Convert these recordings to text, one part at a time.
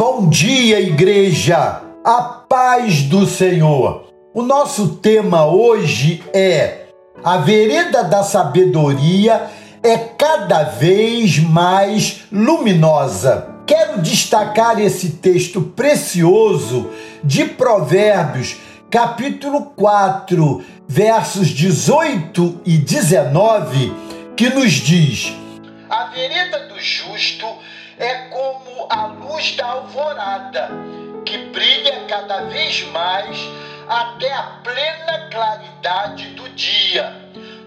Bom dia, igreja! A paz do Senhor! O nosso tema hoje é: a vereda da sabedoria é cada vez mais luminosa. Quero destacar esse texto precioso de Provérbios, capítulo 4, versos 18 e 19, que nos diz: a vereda do justo é como a luz da alvorada, que brilha cada vez mais até a plena claridade do dia.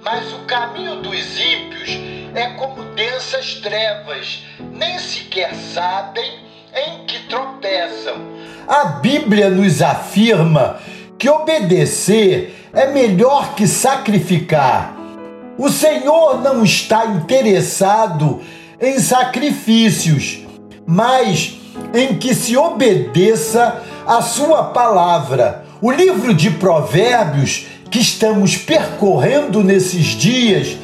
Mas o caminho dos ímpios é como densas trevas, nem sequer sabem em que tropeçam. A Bíblia nos afirma que obedecer é melhor que sacrificar. O Senhor não está interessado em sacrifícios, mas em que se obedeça a sua palavra. O livro de Provérbios que estamos percorrendo nesses dias,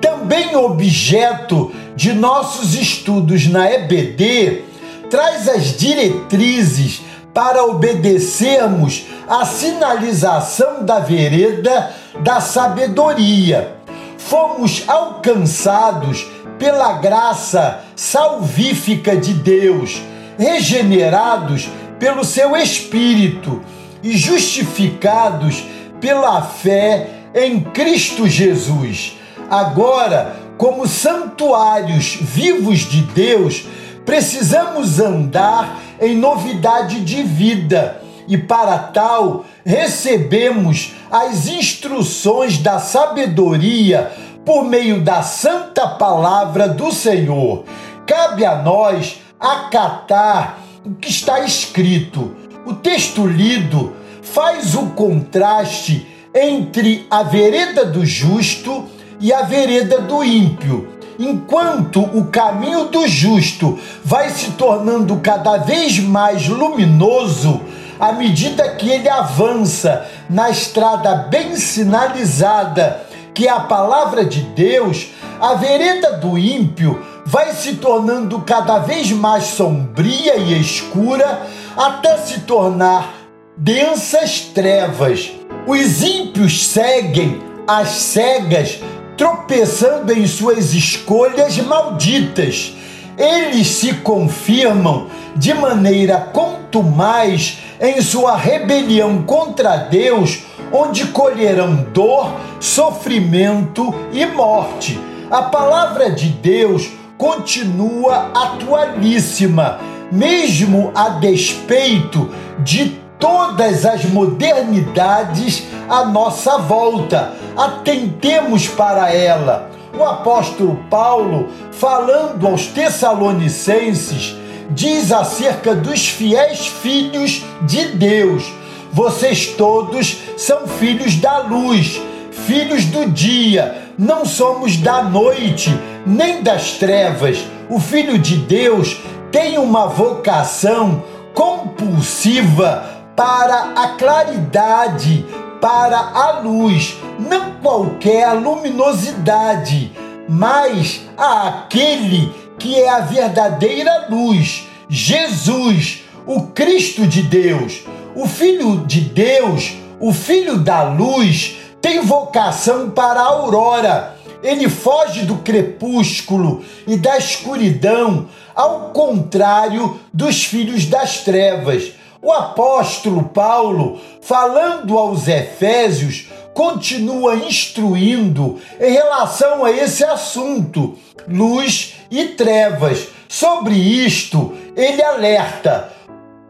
também objeto de nossos estudos na EBD, traz as diretrizes para obedecermos à sinalização da vereda da sabedoria. Fomos alcançados pela graça salvífica de Deus, regenerados pelo seu Espírito e justificados pela fé em Cristo Jesus. Agora, como santuários vivos de Deus, precisamos andar em novidade de vida e, para tal, recebemos as instruções da sabedoria por meio da santa palavra do Senhor. Cabe a nós acatar o que está escrito. O texto lido faz o contraste entre a vereda do justo e a vereda do ímpio. Enquanto o caminho do justo vai se tornando cada vez mais luminoso, à medida que ele avança na estrada bem sinalizada, que é a palavra de Deus, a vereda do ímpio vai se tornando cada vez mais sombria e escura, até se tornar densas trevas. Os ímpios seguem as cegas, tropeçando em suas escolhas malditas. Eles se confirmam de maneira contumaz em sua rebelião contra Deus, onde colherão dor, sofrimento e morte. A palavra de Deus continua atualíssima, mesmo a despeito de todas as modernidades à nossa volta. Atentemos para ela. O apóstolo Paulo, falando aos Tessalonicenses, diz acerca dos fiéis filhos de Deus: vocês todos são filhos da luz, filhos do dia, não somos da noite, nem das trevas. O filho de Deus tem uma vocação compulsiva para a claridade, para a luz, não qualquer luminosidade, mas a aquele que é a verdadeira luz, Jesus, o Cristo de Deus. O Filho de Deus, o Filho da Luz, tem vocação para a aurora. Ele foge do crepúsculo e da escuridão, ao contrário dos filhos das trevas. O apóstolo Paulo, falando aos Efésios, continua instruindo em relação a esse assunto, luz e trevas. Sobre isto, ele alerta: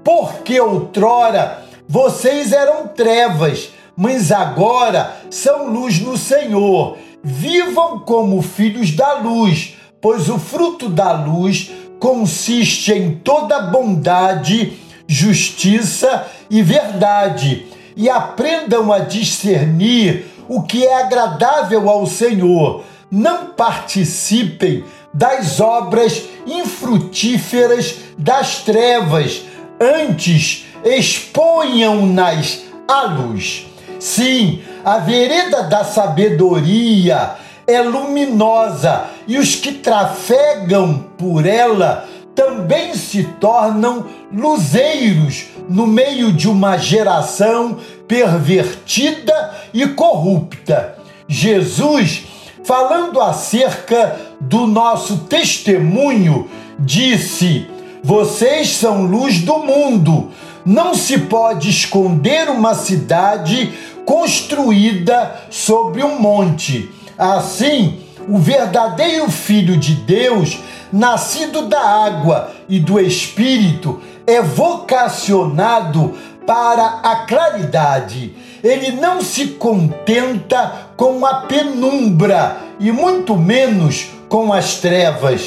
porque outrora vocês eram trevas, mas agora são luz no Senhor. Vivam como filhos da luz, pois o fruto da luz consiste em toda bondade, justiça e verdade, e aprendam a discernir o que é agradável ao Senhor. Não participem das obras infrutíferas das trevas, antes exponham-nas à luz. Sim, a vereda da sabedoria é luminosa, e os que trafegam por ela também se tornam luzeiros no meio de uma geração pervertida e corrupta. Jesus, falando acerca do nosso testemunho, disse: "Vocês são luz do mundo. Não se pode esconder uma cidade construída sobre um monte. Assim, o verdadeiro Filho de Deus, nascido da água e do Espírito, é vocacionado para a claridade. Ele não se contenta com a penumbra e muito menos com as trevas.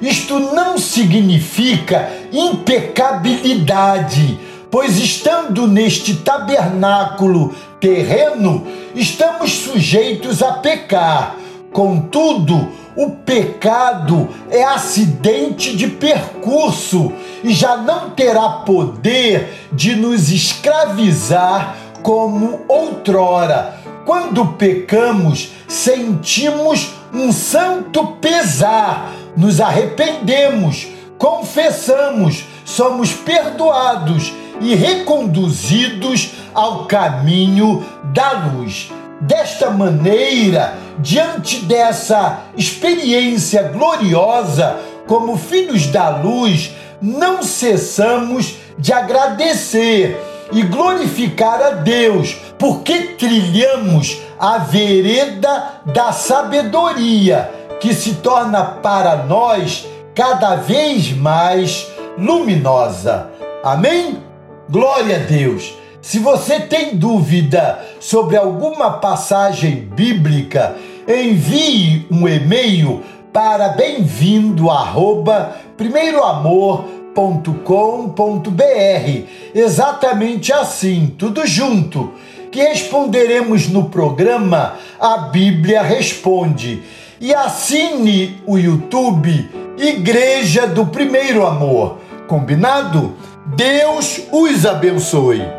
Isto não significa impecabilidade, pois estando neste tabernáculo terreno, estamos sujeitos a pecar. Contudo, o pecado é acidente de percurso e já não terá poder de nos escravizar como outrora. Quando pecamos, sentimos um santo pesar, nos arrependemos, confessamos, somos perdoados e reconduzidos ao caminho da luz." Desta maneira, diante dessa experiência gloriosa, como filhos da luz, não cessamos de agradecer e glorificar a Deus, porque trilhamos a vereda da sabedoria, que se torna para nós cada vez mais luminosa. Amém? Glória a Deus! Se você tem dúvida sobre alguma passagem bíblica, envie um e-mail para bemvindo@primeiroamor.com.br, exatamente assim, tudo junto, que responderemos no programa A Bíblia Responde. E assine o YouTube Igreja do Primeiro Amor. Combinado? Deus os abençoe!